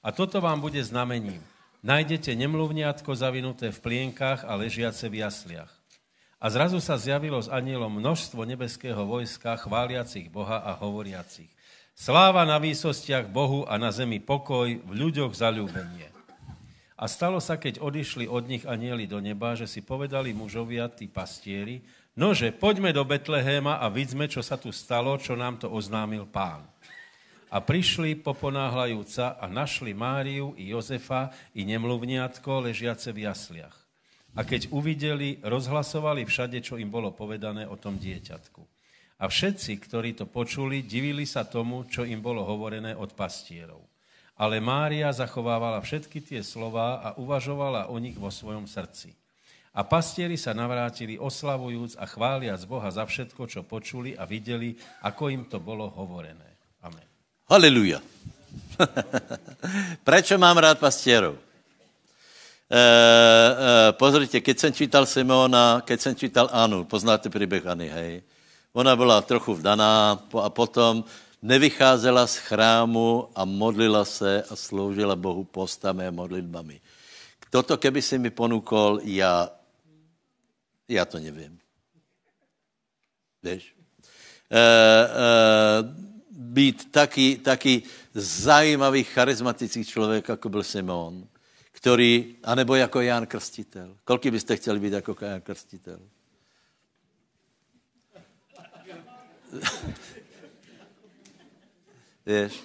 A toto vám bude znamením. Nájdete nemluvňatko zavinuté v plienkách a ležiace v jasliach. A zrazu sa zjavilo s anjelom množstvo nebeského vojska, chváliacich Boha a hovoriacich. Sláva na výsostiach Bohu a na zemi pokoj, v ľuďoch zaľúbenie. A stalo sa, keď odišli od nich anjeli do neba, že si povedali mužovia, tí pastieri, nože, poďme do Betlehéma a vidzme, čo sa tu stalo, čo nám to oznámil Pán. A prišli poponáhľajúca a našli Máriu i Jozefa i nemluvniatko ležiace v jasliach. A keď uvideli, rozhlasovali všade, čo im bolo povedané o tom dieťatku. A všetci, ktorí to počuli, divili sa tomu, čo im bolo hovorené od pastierov. Ale Mária zachovávala všetky tie slová a uvažovala o nich vo svojom srdci. A pastieri sa navrátili oslavujúc a chváliac Boha za všetko, čo počuli a videli, ako im to bolo hovorené. Amen. Halelúja. Prečo mám rád pastierov? E, e, pozrite, keď som čítal Simeona, keď som čítal Anu, poznáte príbeh Anny, hej? Ona bola trochu vdaná a potom nevycházela z chrámu a modlila se a sloužila Bohu postamé modlitbami. Toto, keby si mi ponúkol, ja, ja to neviem. Vieš? E, e, být taky, taky zajímavý, charizmatický člověk, jako byl Simeon, který, anebo jako Jan Krstitel. Kolik byste chtěli být jako Jan Krstitel? Víš,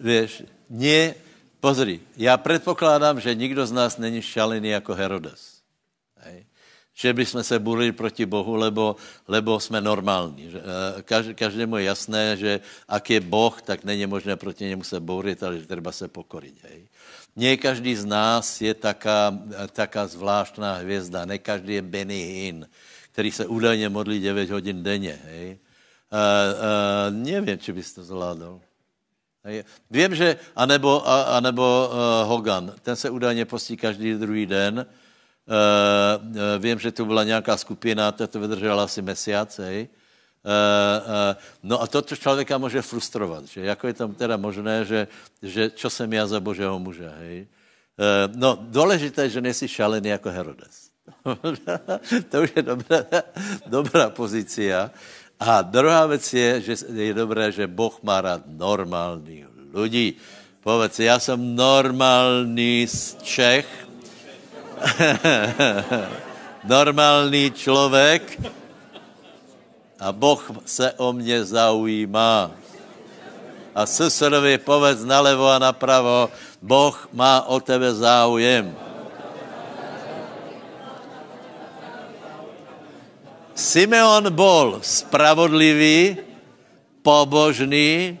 víš, mě, pozri, já předpokládám, že nikdo z nás není šalený jako Herodes. Hej? Že bychom se burili proti Bohu, lebo, lebo jsme normální. Každému je jasné, že ak je Boh, tak není možné proti němu se bourit, ale že treba se pokorit. Hej. Nie každý z nás je taká, taká zvláštná hvězda. Ne každý je Benny Hinn, který se údajně modlí deväť hodin denně. Hej. A, a, nevím, či bys to zvládol. Hej. Vím, že anebo, a, anebo a Hogan, ten se údajně postí každý druhý den. Uh, uh, viem, že tu bola nejaká skupina, to vydržela asi mesiac, hej. Uh, uh, no a toto človeka môže frustrovať, že ako je tam teda možné, že, že čo som ja za Božého muža, hej. Uh, no, dôležité je, že nesi šalený ako Herodes. To už je dobrá, dobrá pozícia. A druhá vec je, že je dobré, že Boh má rád normálnych ľudí. Povedz, ja som normálny z Čech, normální člověk a Boh se o mě zaujímá. A susedovi povedz nalevo a napravo, Boh má o tebe záujem. Simeon bol spravodlivý, pobožný,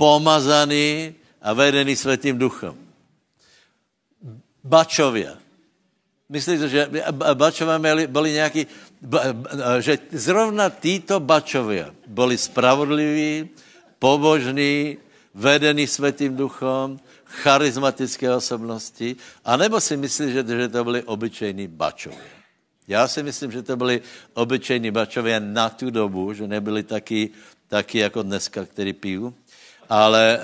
pomazaný a vedený Svätým Duchom. Bačovia. Myslíte, že Bačové byli nějaký, že zrovna títo Bačovia byli spravodliví, pobožní, vedení Svätým Duchom, charizmatické osobnosti, anebo si myslíte, že, že to byli obyčejní Bačovia? Já si myslím, že to byli obyčejní Bačovia na tu dobu, že nebyli taky, taky jako dneska, který piju, ale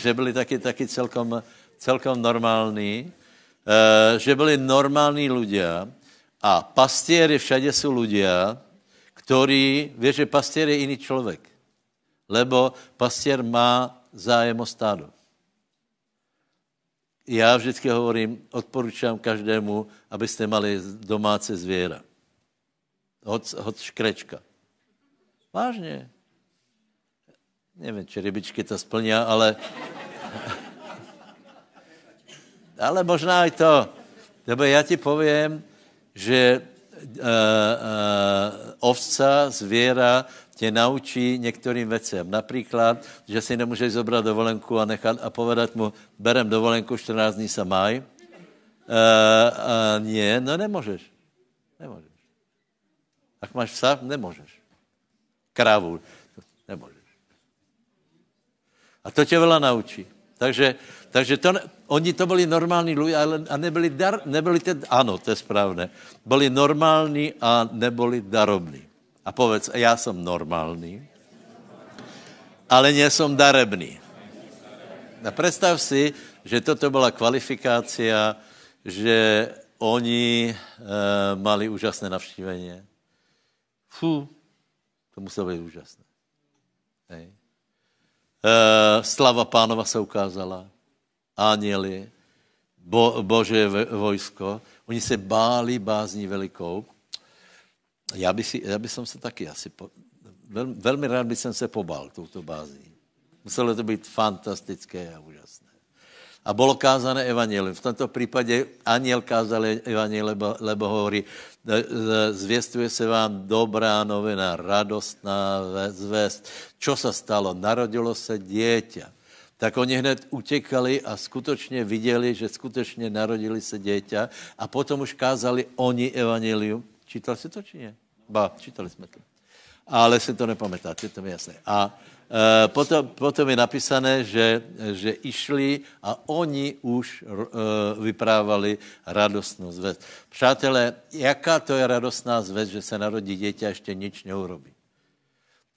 že byli taky, taky celkom, celkom normální, že byli normální ľudia a pastieri všade sú ľudia, ktorí, vieš, že pastier je iný človek, lebo pastier má zájem o stádo. ja vždycky hovorím, odporúčam každému, aby ste mali domáce zviera. Hod, hod škrečka. Vážne. Neviem, či rybičky to splnia, ale... ale možná aj to. Lebo ja ti poviem, že uh, uh, ovca, zviera tě naučí některým věcem. Například, že si nemůžeš zobrat dovolenku a nechat a povedat mu, berem dovolenku, štrnásť dní sa maj. Uh, uh, nie, no nemůžeš. Nemůžeš. Ak máš psa, nemůžeš. Krávu, nemůžeš. A to tě veľa naučí. Takže, takže to, oni to byli normální ľudia, ale a nebyli dar, nebyli te, ano, to je správné. Byli normální a neboli darobní. A povedz, já jsem normální, ale nejsem darebný. A představ si, že toto byla kvalifikácia, že oni e, mali úžasné navštívenie. Fú, to muselo být úžasné. Hej. Uh, slava Pánova se ukázala, anjeli, bo, Bože vojsko. Oni se báli bázní velikou. Já by, si, já by som se taky asi, po, vel, velmi rád by jsem se pobál touto bázní. Muselo to být fantastické a úžasné. A bylo kázané evanjelium. V tomto případě anjel kázal evanjelium, lebo, lebo hovorí, zvěstuje se vám dobrá novina, radostná zvěst. Čo se stalo? Narodilo se dítě. Tak oni hned utekali a skutečně viděli, že skutečně narodili se dítě a potom už kázali oni evanjelium. Čítal si to, či ne? Ba, čítali jsme to. Ale si to nepamätáte, to mi jasné. A e, potom, potom je napísané, že, že išli a oni už e, vyprávali radostnou zvěst. Přátelé, jaká to je radostná zvěst, že se narodí dítě a ještě nič neurobí?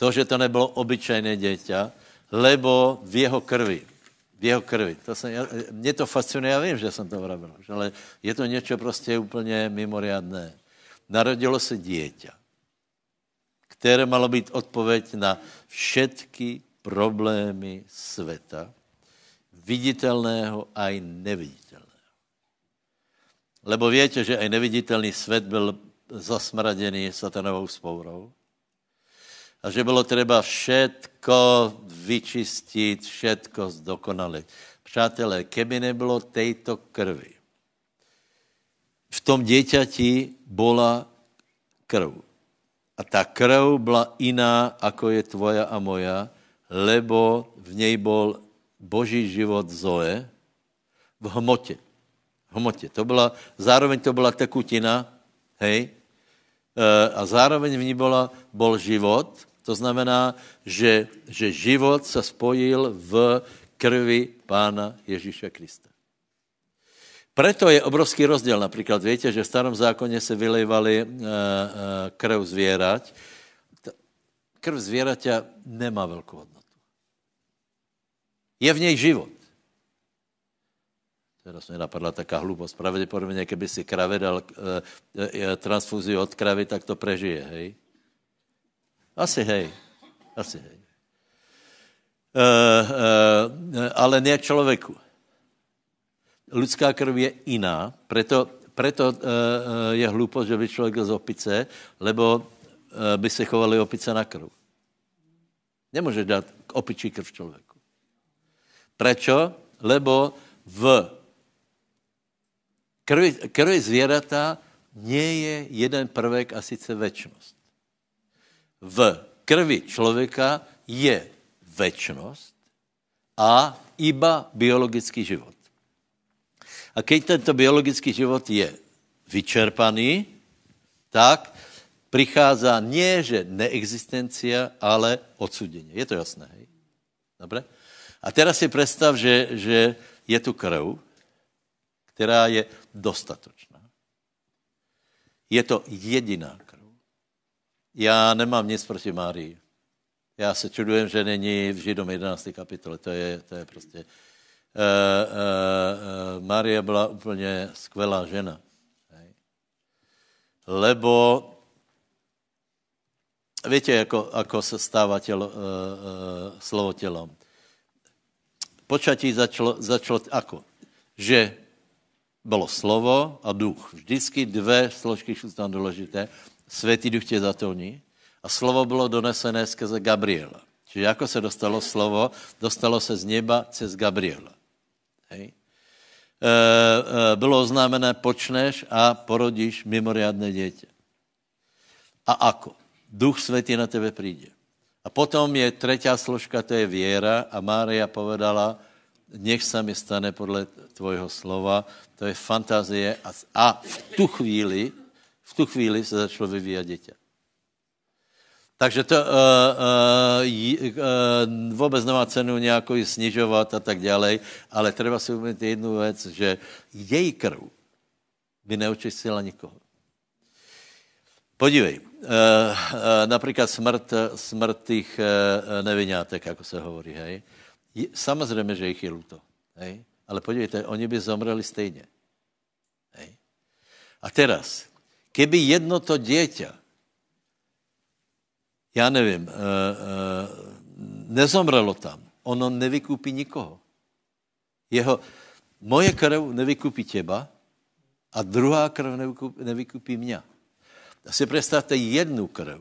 To, že to nebylo obyčejné dítě, lebo v jeho krvi. V jeho krvi. To jsem, já, mě to fascinuje, já vím, že jsem to vrabil, ale je to něco prostě úplně mimoriadné. Narodilo se dítě, které malo být odpověď na všetky problémy světa, viditelného a neviditelného. Lebo víte, že aj neviditelný svět byl zasmradený satanovou spourou a že bylo třeba všetko vyčistit, všetko zdokonalit. Přátelé, keby nebylo tejto krvi, v tom děťati byla krv. A tá krv byla iná, ako je tvoja a moja, lebo v nej bol Boží život Zoe v hmote. V hmote. To byla, zároveň to byla tekutina, hej, e, a zároveň v ní bola, bol život, to znamená, že, že život sa spojil v krvi Pána Ježíša Krista. Preto je obrovský rozdiel. Napríklad viete, že v starom zákone se vylejvali krv zvierať. Krv zvieraťa nemá veľkú hodnotu. Je v nej život. Teraz mi napadla taká hlúposť. Pravdepodobne, keby si krave dal transfúziu od kravy, tak to prežije, hej? Asi hej. Asi hej. E, e, ale nie človeku. Ľudská krv je iná, preto, preto je hlúposť, že by človek z opice, lebo by se chovali opice na krv. Nemôžeš dať opičí krv človeku. Prečo? Lebo v krvi, krvi zvieratá nie je jeden prvek a sice večnosť. V krvi človeka je večnosť a iba biologický život. A keď tento biologický život je vyčerpaný, tak prichádza nie, že neexistencia, ale odsúdenie. Je to jasné, hej? Dobre? A teraz si predstav, že, že je tu krv, ktorá je dostatočná. Je to jediná krv. Ja nemám nic proti Márii. Ja se čudujem, že není v Židom jedenástej kapitole. To je, to je proste... Uh, uh, uh, Maria byla úplně skvělá žena. Hej. Lebo, víte, jako, jako se stává tělo, uh, uh, slovo tělom. Počatí začalo, začalo ako? že bylo slovo a duch. Vždycky dvě složky jsou tam důležité. Světý duch tě zatoní a slovo bylo donesené skrze Gabriela. Čiže jako se dostalo slovo, dostalo se z neba cez Gabriela. Hej. E, e, bylo oznámené, počneš a porodíš mimoriadné dítě. A ako? Duch světý na tebe přijde. A potom je třetí složka, to je věra a Mária povedala, nech sa mi stane podle tvojho slova, to je fantazie a, a v tu chvíli, v tu chvíli se začalo vyvíjat dítě. Takže to uh, uh, uh, vůbec nemá cenu nějakou snižovat a tak ďalej, ale treba si uvědomit jednu věc, že její krv by neočistila nikoho. Podívej, uh, uh, například smrt, smrt těch uh, nevinátek, jako se hovorí, hej. Samozřejmě, že jich je luto, hej? Ale podívejte, oni by zomreli stejně. Hej? A teraz, keby jedno to dieťa, já nevím, e, e, nezomrelo tam, ono nevykupí nikoho. Jeho, moje krv nevykupí těba a druhá krv nevykupí, nevykupí mě. A si představte jednu krv.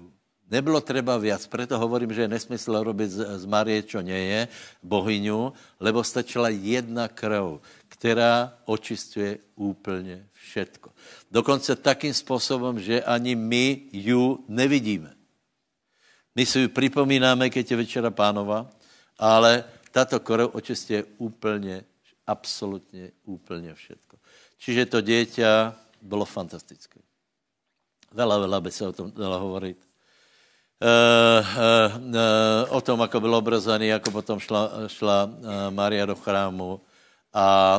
Nebylo třeba viac, preto hovorím, že je nesmysl robiť z Marie, čo nie je, bohyňu, lebo stačila jedna krv, která očistuje úplně všetko. Dokonce takým způsobem, že ani my ju nevidíme. My si ju připomínáme, keď je večera pánova, ale tato krv očistuje úplně, absolutně úplně všetko. Čiže to dieťa bylo fantastické. Veľa, veľa by se o tom dalo hovoriť. Uh, uh, uh, o tom, ako byl obrazený, ako potom šla, šla uh, Mária do chrámu, a,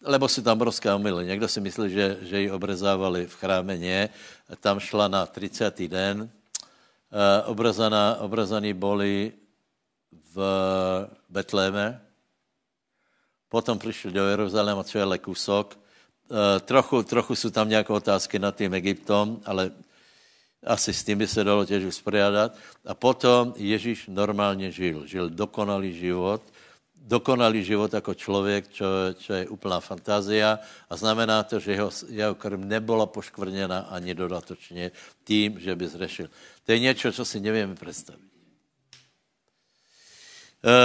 lebo si tam obrovská omyly. Někdo si myslí, že, že ji obrezávali v chráme, nie. Tam šla na tridsiaty den. Uh, obrazaná, obrazaní boli v Betléme. Potom prišli do Jeruzaléma, čo je ale kúsok. Uh, trochu, trochu sú tam nějaké otázky nad tým Egyptom, ale asi s tím by se dalo těž usporiadat. A potom Ježíš normálně žil. Žil dokonalý život. Dokonalý život jako člověk, čo, čo je úplná fantázia. A znamená to, že jeho, jeho krv nebola poškvrněna ani dodatočně tím, že by zrešil. To je něco, co si nevíme představit. E, e,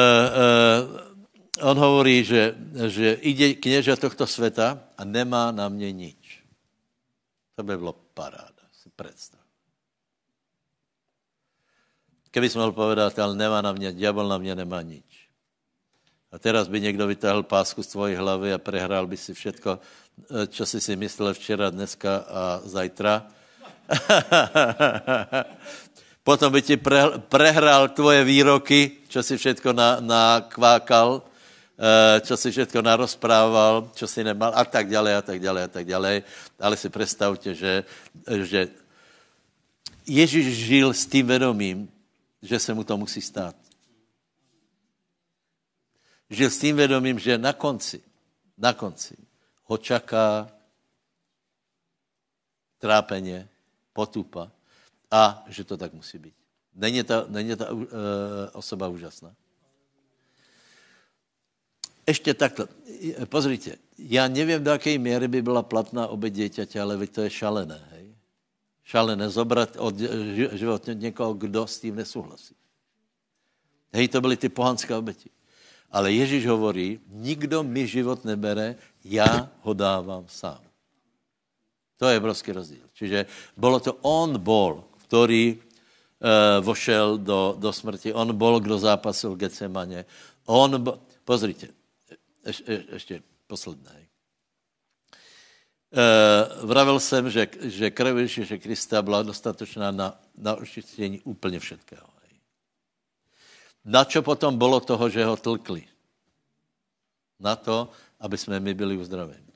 on hovorí, že, že ide kněža tohto světa a nemá na mě nič. To by bylo paráda, si představ. Keby som mal povedať, ale nemá na mňa, diabol na mňa nemá nič. A teraz by niekto vytáhl pásku z tvojej hlavy a prehral by si všetko, čo si si myslel včera, dneska a zajtra. Potom by ti prehral tvoje výroky, čo si všetko nakvákal, čo si všetko narozprával, čo si nemal a tak ďalej, a tak ďalej, a tak ďalej. Ale si predstavte, že, že Ježíš žil s tým vedomím, že se mu to musí stát. Žil s tím vědomím, že na konci, na konci ho čaká trápeně, potupa a že to tak musí být. Není ta, není ta uh, osoba úžasná? Ještě takhle. Pozrite, já nevím, do jaké míry by byla platná oběť děťaťa, ale vy to je šalené, hej? Šalené zobrať od života někoho, kdo s tím nesouhlasí. Hej, to byly ty pohanské oběti. Ale Ježíš hovorí, nikdo mi život nebere, já ho dávám sám. To je obrovský rozdíl. Čiže bylo to on bol, který uh, vošel do, do smrti. On bol, kdo zápasil v Gecemane. On bol... Pozrite, ješ, ješ, ještě posledné, hej. Uh, vravel jsem, že, že krev Ježíše Krista byla dostatočná na, na očištění úplně všetkého. Hej. Na čo potom bylo toho, že ho tlkli? Na to, aby jsme my byli uzdraveni.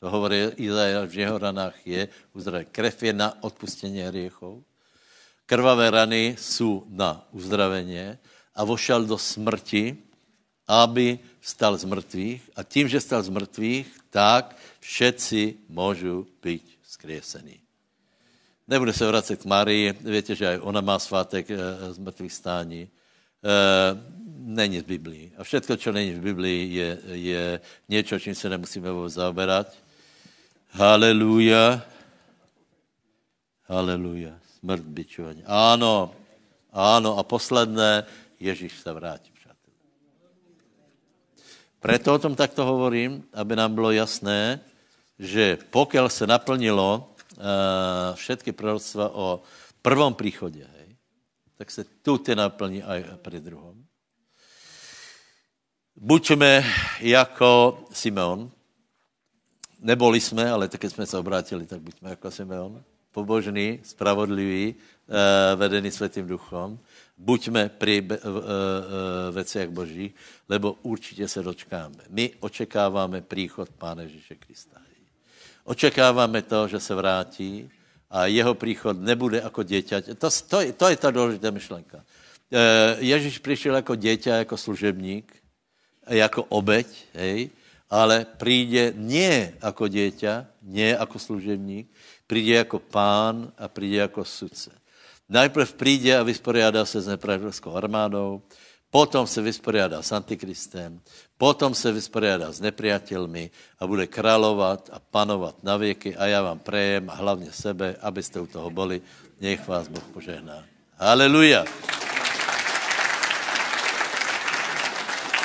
To hovorí Izajáš, v jeho ranách je uzdravení. Krev je na odpustení hriechov. Krvavé rany jsou na uzdravení a vošel do smrti, aby stal z mrtvých a tím, že stal z mrtvých, tak všetci môžu byť skriesení. Nebude se vracet k Marii, viete, že aj ona má svátek e, z mrtvých stání. E, není v Biblii. A všetko, čo není v Biblii, je, je niečo, čím sa nemusíme zaoberať. Halelúja. Halelúja. Smrt, bičovanie. Áno. Áno. A posledné, Ježíš sa vráti. Přátelé. Preto o tom takto hovorím, aby nám bylo jasné, že pokiaľ sa naplnilo uh, všetky proroctva o prvom príchode, hej, tak sa tu te naplní aj pri druhom. Buďme jako Simeon. Neboli sme, ale keď sme sa obrátili, tak buďme jako Simeon. Pobožný, spravodlivý, uh, vedený Svätým Duchom. Buďme pri uh, uh, veciach Boží, lebo určite sa dočkáme. My očekávame príchod Pána Ježíše Krista. Očekáváme to, že se vrátí a jeho príchod nebude jako dieťa. To, to, to je ta důležitá myšlenka. Ježíš přišel jako dieťa, jako služebník, jako obeť, hej, ale přijde nie jako dieťa, nie jako služebník, přijde jako pán a přijde jako sudce. Najprv přijde a vysporiadá se s nepriateľskou armádou, potom se vysporiadá s antikristem, potom se vysporiadá s nepriateľmi a bude královat a panovat na věky a já vám prejem a hlavně sebe, abyste u toho boli. Nech vás Boh požehná. Haleluja.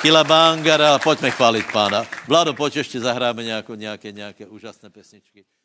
Kila bangara, pojďme chválit pána. Vládo, pojď ještě zahráme nějaké, nějaké, nějaké úžasné pesničky.